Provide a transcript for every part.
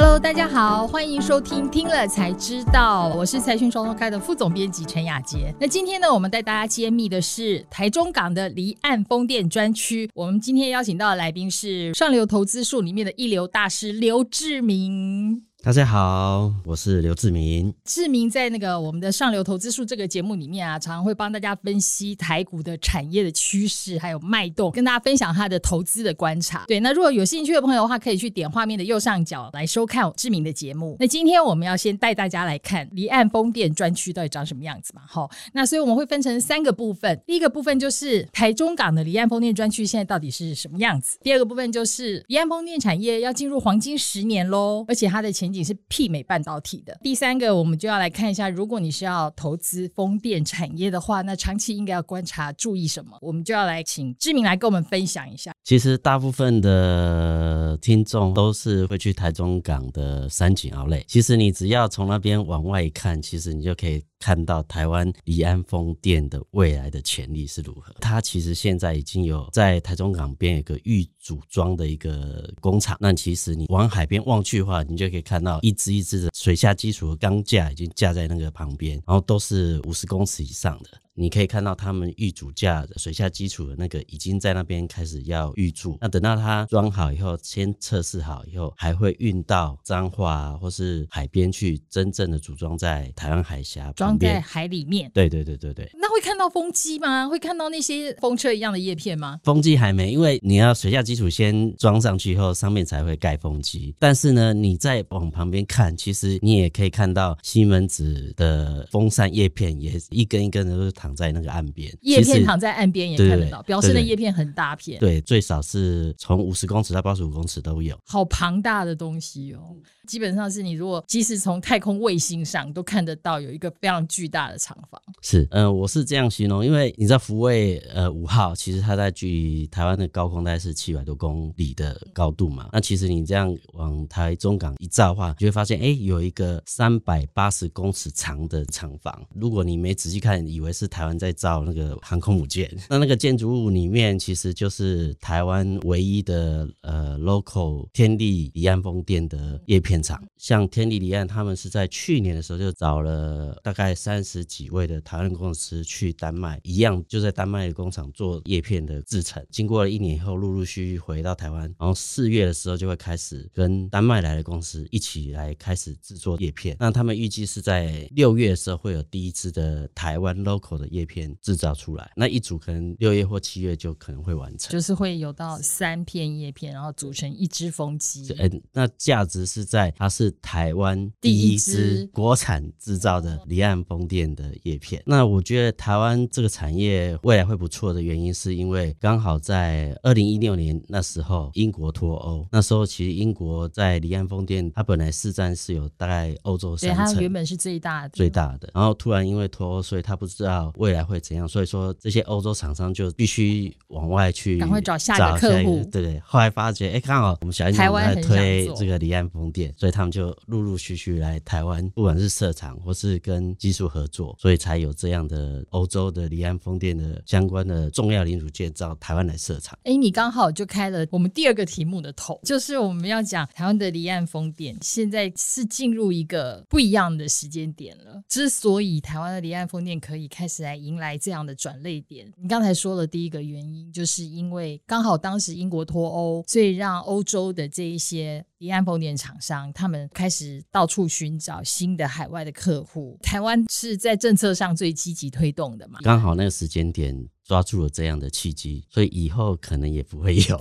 Hello， 大家好，欢迎收听《听了才知道》，我是财讯双周刊的副总编辑陈雅洁。那今天呢，我们带大家揭秘的是台中港的离岸风电专区。我们今天邀请到的来宾是上流投资术里面的一流大师刘志明。大家好，我是刘志明。志明在我们的上流投资术这个节目里面啊，常常会帮大家分析台股的产业的趋势还有脉动，跟大家分享他的投资的观察。对，那如果有兴趣的朋友的话，可以去点画面的右上角来收看志明的节目。那今天我们要先带大家来看离岸风电专区到底长什么样子嘛？那所以我们会分成三个部分。第一个部分就是台中港的离岸风电专区现在到底是什么样子。第二个部分就是离岸风电产业要进入黄金10年咯，而且它的前景是媲美半导体的。第三个我们就要来看一下，如果你是要投资风电产业的话，那长期应该要观察注意什么，我们就要来请志明来跟我们分享一下。其实大部分的听众都是会去台中港的三井奥莱，其实你只要从那边往外看，其实你就可以看到台湾离岸风电的未来的潜力是如何。它其实现在已经有在台中港边有个预组装的一个工厂，那其实你往海边望去的话，你就可以看到一支一支的水下基础的钢架已经架在那个旁边，然后都是50公尺以上的，你可以看到他们预组架水下基础的那个已经在那边开始要预注。那等到它装好以后，先测试好以后，还会运到彰化或是海边去，真正的组装在台湾海峡旁边，装在海里面。对。那会看到风机吗？会看到那些风车一样的叶片吗？风机还没，因为你要水下基础先装上去以后，上面才会盖风机。但是呢，你再往旁边看，其实你也可以看到西门子的风扇叶片也一根一根的都躺在那个岸边，叶片躺在岸边也看得到，表示那叶片很大片。对，最少是从50公尺到85公尺都有，好庞大的东西哦。基本上是你如果即使从太空卫星上都看得到有一个非常巨大的厂房。是，我是这样形容，因为你知道福卫5号其实它在距离台湾的高空大概是700多公里的高度嘛，那其实你这样往台中港一照的话，你就会发现有一个380公尺长的厂房。如果你没仔细看，以为是台湾在造那个航空母舰，那个建筑物里面其实就是台湾唯一的local 天利离岸风电的叶片厂。像天利离岸他们是在去年的时候就找了大概30几位的台湾公司去丹麦，一样就在丹麦的工厂做叶片的制成，经过了1年以后陆陆续续回到台湾，然后4月的时候就会开始跟丹麦来的公司一起来开始制作叶片。那他们预计是在6月的时候会有第一支的台湾 local 的叶片制造出来，那一组可能6月或7月就可能会完成，就是会有到3片叶片，然后组成一支风机。那价值是在它是台湾第一支国产制造的离岸风电的叶片。那我觉得台湾这个产业未来会不错的原因，是因为刚好在2016年那时候英国脱欧，那时候其实英国在离岸风电它本来市占是有大概欧洲3成，它原本是最大的，然后突然因为脱欧，所以它不知道未来会怎样，所以说这些欧洲厂商就必须往外去赶快找下一个客户。对，后来发觉刚好我们小英台湾在推这个离岸风电，所以他们就陆陆续续来台湾，不管是设厂或是跟技术合作，所以才有这样的欧洲的离岸风电的相关的重要零组件到台湾来设厂。你刚好就开了我们第二个题目的头，就是我们要讲台湾的离岸风电现在是进入一个不一样的时间点了。之所以台湾的离岸风电可以开始来迎来这样的转捩点，你刚才说了第一个原因，就是因为刚好当时英国脱欧，所以让欧洲的这一些离岸风电厂商他们开始到处寻找新的海外的客户，台湾是在政策上最积极推动的嘛，刚好那个时间点抓住了这样的契机，所以以后可能也不会有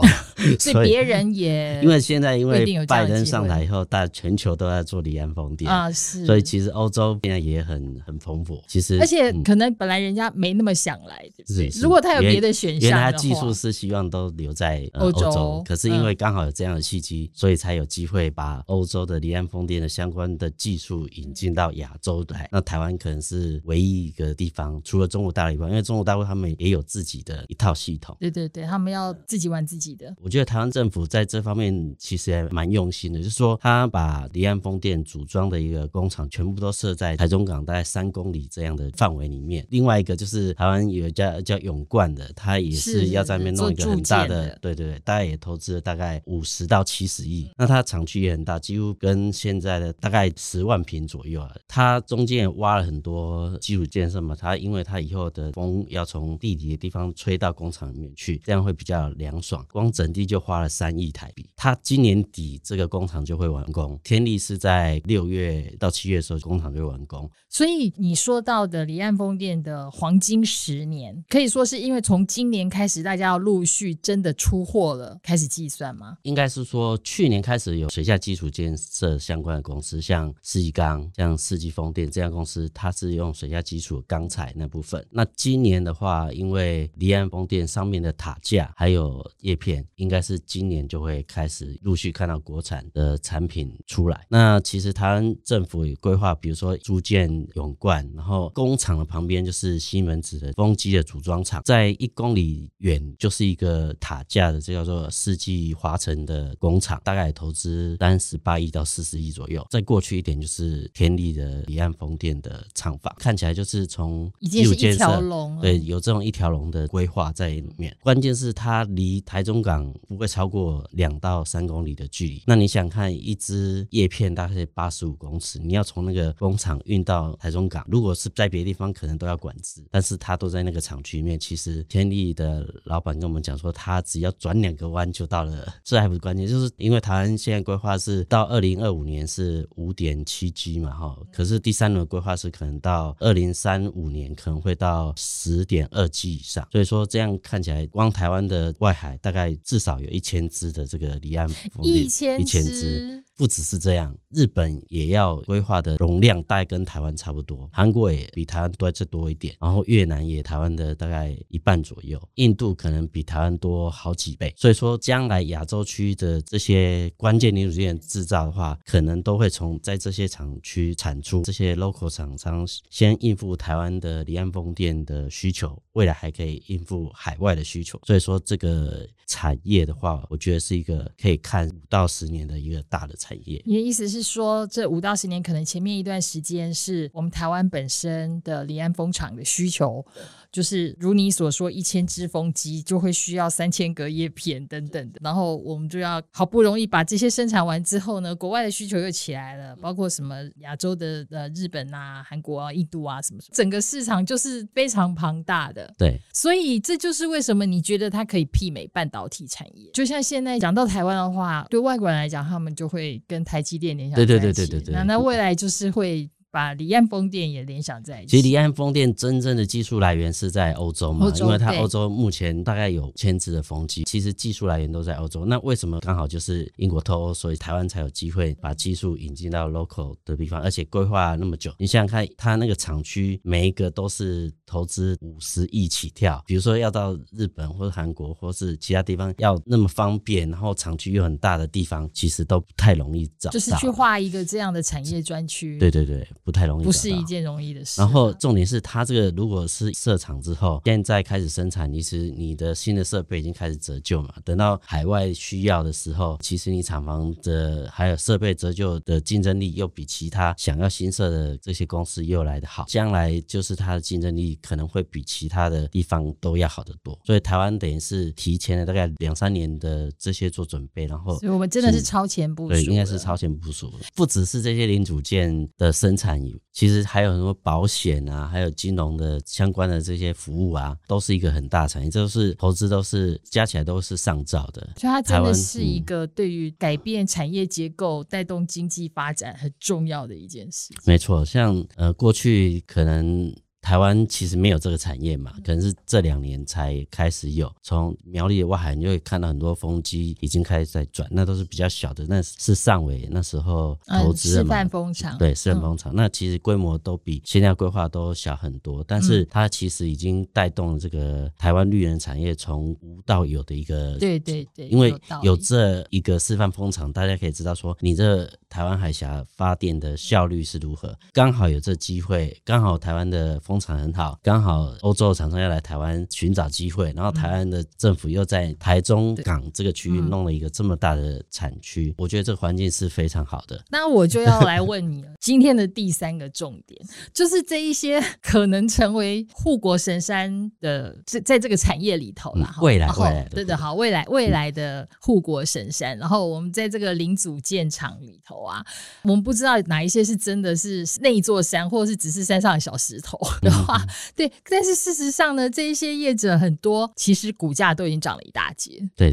所以别人也因为现在因为拜登上台以后，大全球都在做离岸风电啊，是，所以其实欧洲现在也很蓬勃。其实而且可能本来人家没那么想来，对不对？如果他有别的选项的话，原来技术是希望都留在欧洲，可是因为刚好有这样的契机，所以才有机会把欧洲的离岸风电的相关的技术引进到亚洲来。那台湾可能是唯一一个地方，除了中国大陆以外，因为中国大陆他们也有自己的一套系统，对，他们要自己玩自己的。我觉得台湾政府在这方面其实还蛮用心的，就是说他把离岸风电组装的一个工厂全部都设在台中港大概3公里这样的范围里面。另外一个就是台湾有一家叫永冠的，他也是要在那边弄一个很大的，对，大概也投资了大概50到70亿。那他它厂区也很大，几乎跟现在的大概10万坪左右啊。它中间也挖了很多基础建设嘛，它因为它以后的风要从地底的地方吹到工厂里面去，这样会比较凉爽。光整地就花了3亿台币，它今年底这个工厂就会完工，天力是在6月到7月的时候工厂就会完工。所以你说到的离岸风电的黄金10年，可以说是因为从今年开始大家要陆续真的出货了开始计算吗？应该是说去年开始有水下基础建设相关的公司，像世纪钢、像世纪风电这样公司，它是用水下基础钢材那部分。那今年的话，因为离岸风电上面的塔架还有叶片，应该是今年就会开始陆续看到国产的产品出来。那其实台湾政府也规划，比如说竹建永冠，然后工厂的旁边就是西门子的风机的组装厂，在1公里远就是一个塔架的，这叫做世纪华城的工厂，大概投资38亿到40亿左右。再过去一点就是天力的离岸风电的厂房，看起来就是从已经是一条龙了，对，有这种一条龙的规划在里面。关键是它离台中港不会超过2到3公里的距离。那你想看一支叶片大概是85公尺，你要从那个工厂运到台中港，如果是在别的地方可能都要管制，但是它都在那个厂区里面。其实天力的老板跟我们讲说，他只要转2个弯就到了。这还不是关键，就是因为台湾现在规划是到2025年是 5.7G 嘛，可是第3轮的规划是可能到2035年可能会到 10.2G 以上，所以说这样看起来光台湾的外海大概至少有1000支的这个离岸风电，1000支。不只是这样，日本也要规划的容量大概跟台湾差不多，韩国也比台湾多一点，然后越南也台湾的大概1半左右，印度可能比台湾多好几倍。所以说将来亚洲区的这些关键零组件制造的话，可能都会从在这些厂区产出，这些 local 厂商先应付台湾的离岸风电的需求，未来还可以应付海外的需求。所以说这个产业的话，我觉得是一个可以看5到10年的一个大的产业。你的意思是说，这5到10年可能前面一段时间是我们台湾本身的离岸风场的需求，就是如你所说1000只风机就会需要3000个叶片等等的，然后我们就要好不容易把这些生产完之后呢，国外的需求又起来了，包括什么亚洲的日本啊、韩国啊、印度啊什么，整个市场就是非常庞大的。对，所以这就是为什么你觉得它可以媲美半导体产业。就像现在讲到台湾的话，对外国人来讲他们就会跟台积电联想在一起，对，那未来就是会把离岸风电也联想在一起。其实离岸风电真正的技术来源是在欧洲嘛，因为它欧洲目前大概有1000支的风机，其实技术来源都在欧洲。那为什么刚好就是英国脱欧，所以台湾才有机会把技术引进到 local 的地方，而且规划那么久。你想想看，它那个厂区每一个都是投资50亿起跳，比如说要到日本或韩国或是其他地方要那么方便，然后厂区又很大的地方，其实都不太容易找到，就是去画一个这样的产业专区，对，不太容易，不是一件容易的事。然后重点是它这个如果是设厂之后，现在开始生产，其实你的新的设备已经开始折旧嘛，等到海外需要的时候，其实你厂房的还有设备折旧的竞争力又比其他想要新设的这些公司又来得好，将来就是它的竞争力可能会比其他的地方都要好得多。所以台湾等于是提前了大概2-3年的这些做准备，然后所以我们真的是超前部署，对，应该是超前部署。不只是这些零组件的生产，其实还有什么保险啊，还有金融的相关的这些服务啊，都是一个很大产业，这都是投资，都是加起来都是上兆的。所以它真的是一个对于改变产业结构、带动经济发展很重要的一件事情。没错，像过去可能台湾其实没有这个产业嘛，可能是这2年才开始有。从苗栗的外海你就会看到很多风机已经开始在转，那都是比较小的，那是上尾那时候投资的嘛，示范风场，对，示范风场，那其实规模都比现在规划都小很多，但是它其实已经带动了这个台湾绿能产业从无到有的一个，对，因为有这一个示范风场，大家可以知道说你这台湾海峡发电的效率是如何，刚好有这机会，刚好台湾的风工厂很好，刚好欧洲的厂商要来台湾寻找机会，然后台湾的政府又在台中港这个区域弄了一个这么大的产区，我觉得这个环境是非常好的。那我就要来问你了今天的第三个重点，就是这一些可能成为护国神山的在这个产业里头啦，未来对的，好，未来的护国神山。然后我们在这个零组件厂里头啊，我们不知道哪一些是真的是那一座山，或者是只是山上的小石头的话，对。但是事实上呢，这一些业者很多其实股价都已经涨了一大截。对，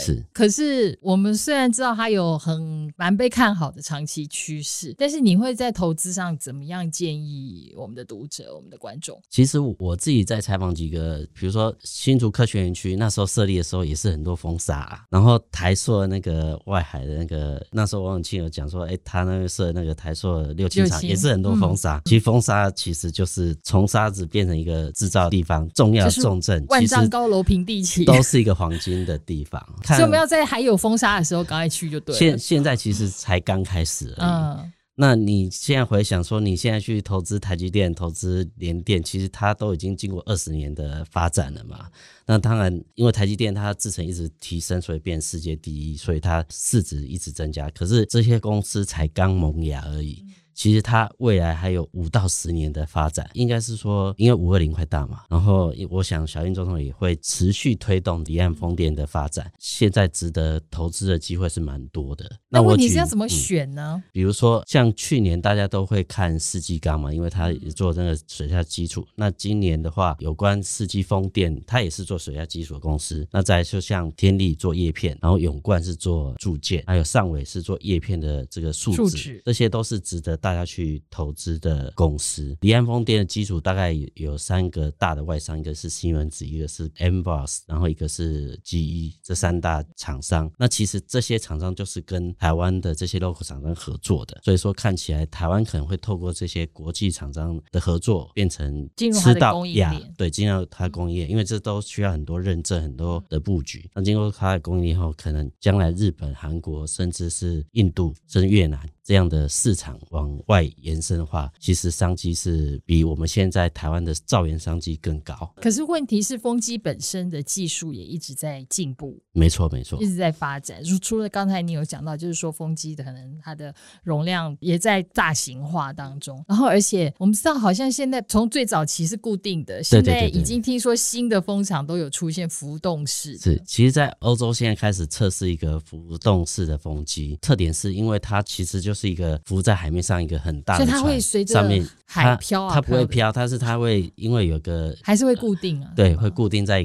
是。可是我们虽然知道它有很蛮被看好的长期趋势，但是你会在投资上怎么样建议我们的读者、我们的观众？其实我自己在采访几个，比如说新竹科学园区那时候设立的时候也是很多风沙啊，然后台塑那个外海的那个，那时候王永庆有讲说，他那边设那个台塑六轻厂也是很多风沙。其实风沙其实就是从沙子变成一个制造地方重要的重镇，就是万丈高楼平地起，都是一个黄金的地方。所以我们要在还有风沙的时候赶快去就对了。现在其实才刚开始而已。那你现在回想说，你现在去投资台积电、投资联电，其实它都已经经过20年的发展了嘛。那当然，因为台积电它制程一直提升，所以变世界第一，所以它市值一直增加。可是这些公司才刚萌芽而已。其实它未来还有5到10年的发展，应该是说，因为520快到嘛，然后我想小英总统也会持续推动离岸风电的发展，现在值得投资的机会是蛮多的。那问题是要怎么选呢？比如说像去年大家都会看世纪钢嘛，因为它也做那个水下基础。那今年的话，有关世纪风电，它也是做水下基础的公司。那再来就像天力做叶片，然后永冠是做铸件，还有上纬是做叶片的这个树脂，这些都是值得大家去投资的公司。离岸风电的基础大概有3个大的外商，一个是西门子，一个是 Emboss， 然后一个是 GE， 这3大厂商。那其实这些厂商就是跟台湾的这些 local 厂商合作的，所以说看起来台湾可能会透过这些国际厂商的合作变成吃到亚，对，进入它的供应链，因为这都需要很多认证，很多的布局。那经过它的供应链后，可能将来日本、韩国甚至是印度甚至越南这样的市场往外延伸的话，其实商机是比我们现在台湾的造园商机更高。可是问题是风机本身的技术也一直在进步，没错，一直在发展。除了刚才你有讲到，就是说风机可能它的容量也在大型化当中，然后而且我们知道好像现在从最早期是固定的，现在已经听说新的风场都有出现浮动式的。是，其实在欧洲现在开始测试一个浮动式的风机，特点是因为它其实就是一个浮在海面上一个很大的船，所以它会随着海飘啊，它不会飘，它会因为有个还是会固定啊，对，会固定在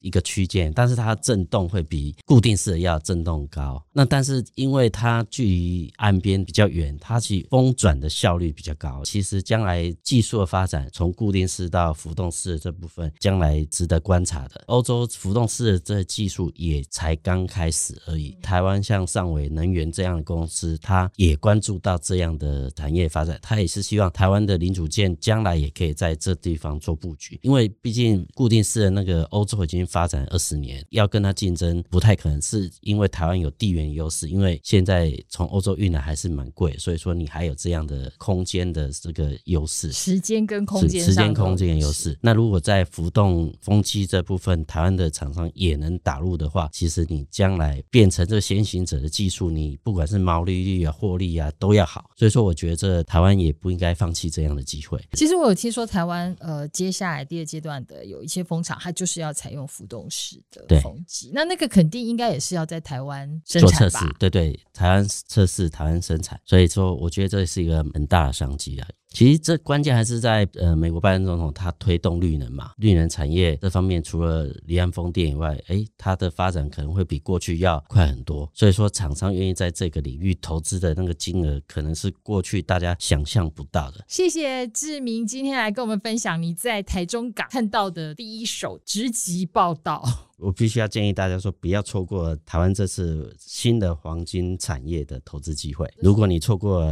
一个区间，但是它震动会比固定式的要震动高。那但是因为它距离岸边比较远，它其风转的效率比较高。其实将来技术的发展，从固定式到浮动式的这部分，将来值得观察的。欧洲浮动式的这技术也才刚开始而已。台湾像上纬能源这样的公司，它也关注到这样的产业发展，它也是希望台湾的零组件将来也可以在这地方做布局，因为毕竟固定式的那个欧洲已经发展20年，要跟它竞争不太可能，是因为台湾有地缘优势，因为现在从欧洲运来还是蛮贵，所以说你还有这样的空间的这个优势，时间跟空间上，时间空间优势。那如果在浮动风机这部分，台湾的厂商也能打入的话，其实你将来变成这个先行者的技术，你不管是毛利率啊、获利啊都要好。所以说，我觉得台湾也不应该放弃这样的机会。其实我有听说台湾接下来第二阶段的有一些风场，它就是要采用浮动式的风机，那个肯定应该也是要在台湾生产吧，做测试，对，台湾测试，台湾生产，所以说我觉得这是一个很大的商机啊。其实这关键还是在美国拜登总统他推动绿能嘛，绿能产业这方面除了离岸风电以外，它的发展可能会比过去要快很多，所以说厂商愿意在这个领域投资的那个金额，可能是过去大家想象不到的。谢谢志明今天来跟我们分享你在台中港看到的第一手直击报道。我必须要建议大家说，不要错过台湾这次新的黄金产业的投资机会。如果你错过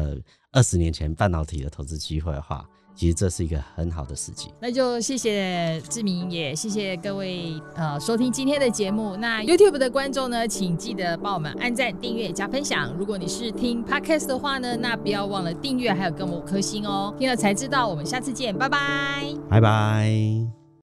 20年前半导体的投资机会的话，其实这是一个很好的时机。那就谢谢志明，也谢谢各位收听今天的节目。那 YouTube 的观众呢，请记得帮我们按赞、订阅、加分享。如果你是听 Podcast 的话呢，那不要忘了订阅还有给我们5颗星哦。听了才知道，我们下次见，拜拜，拜拜。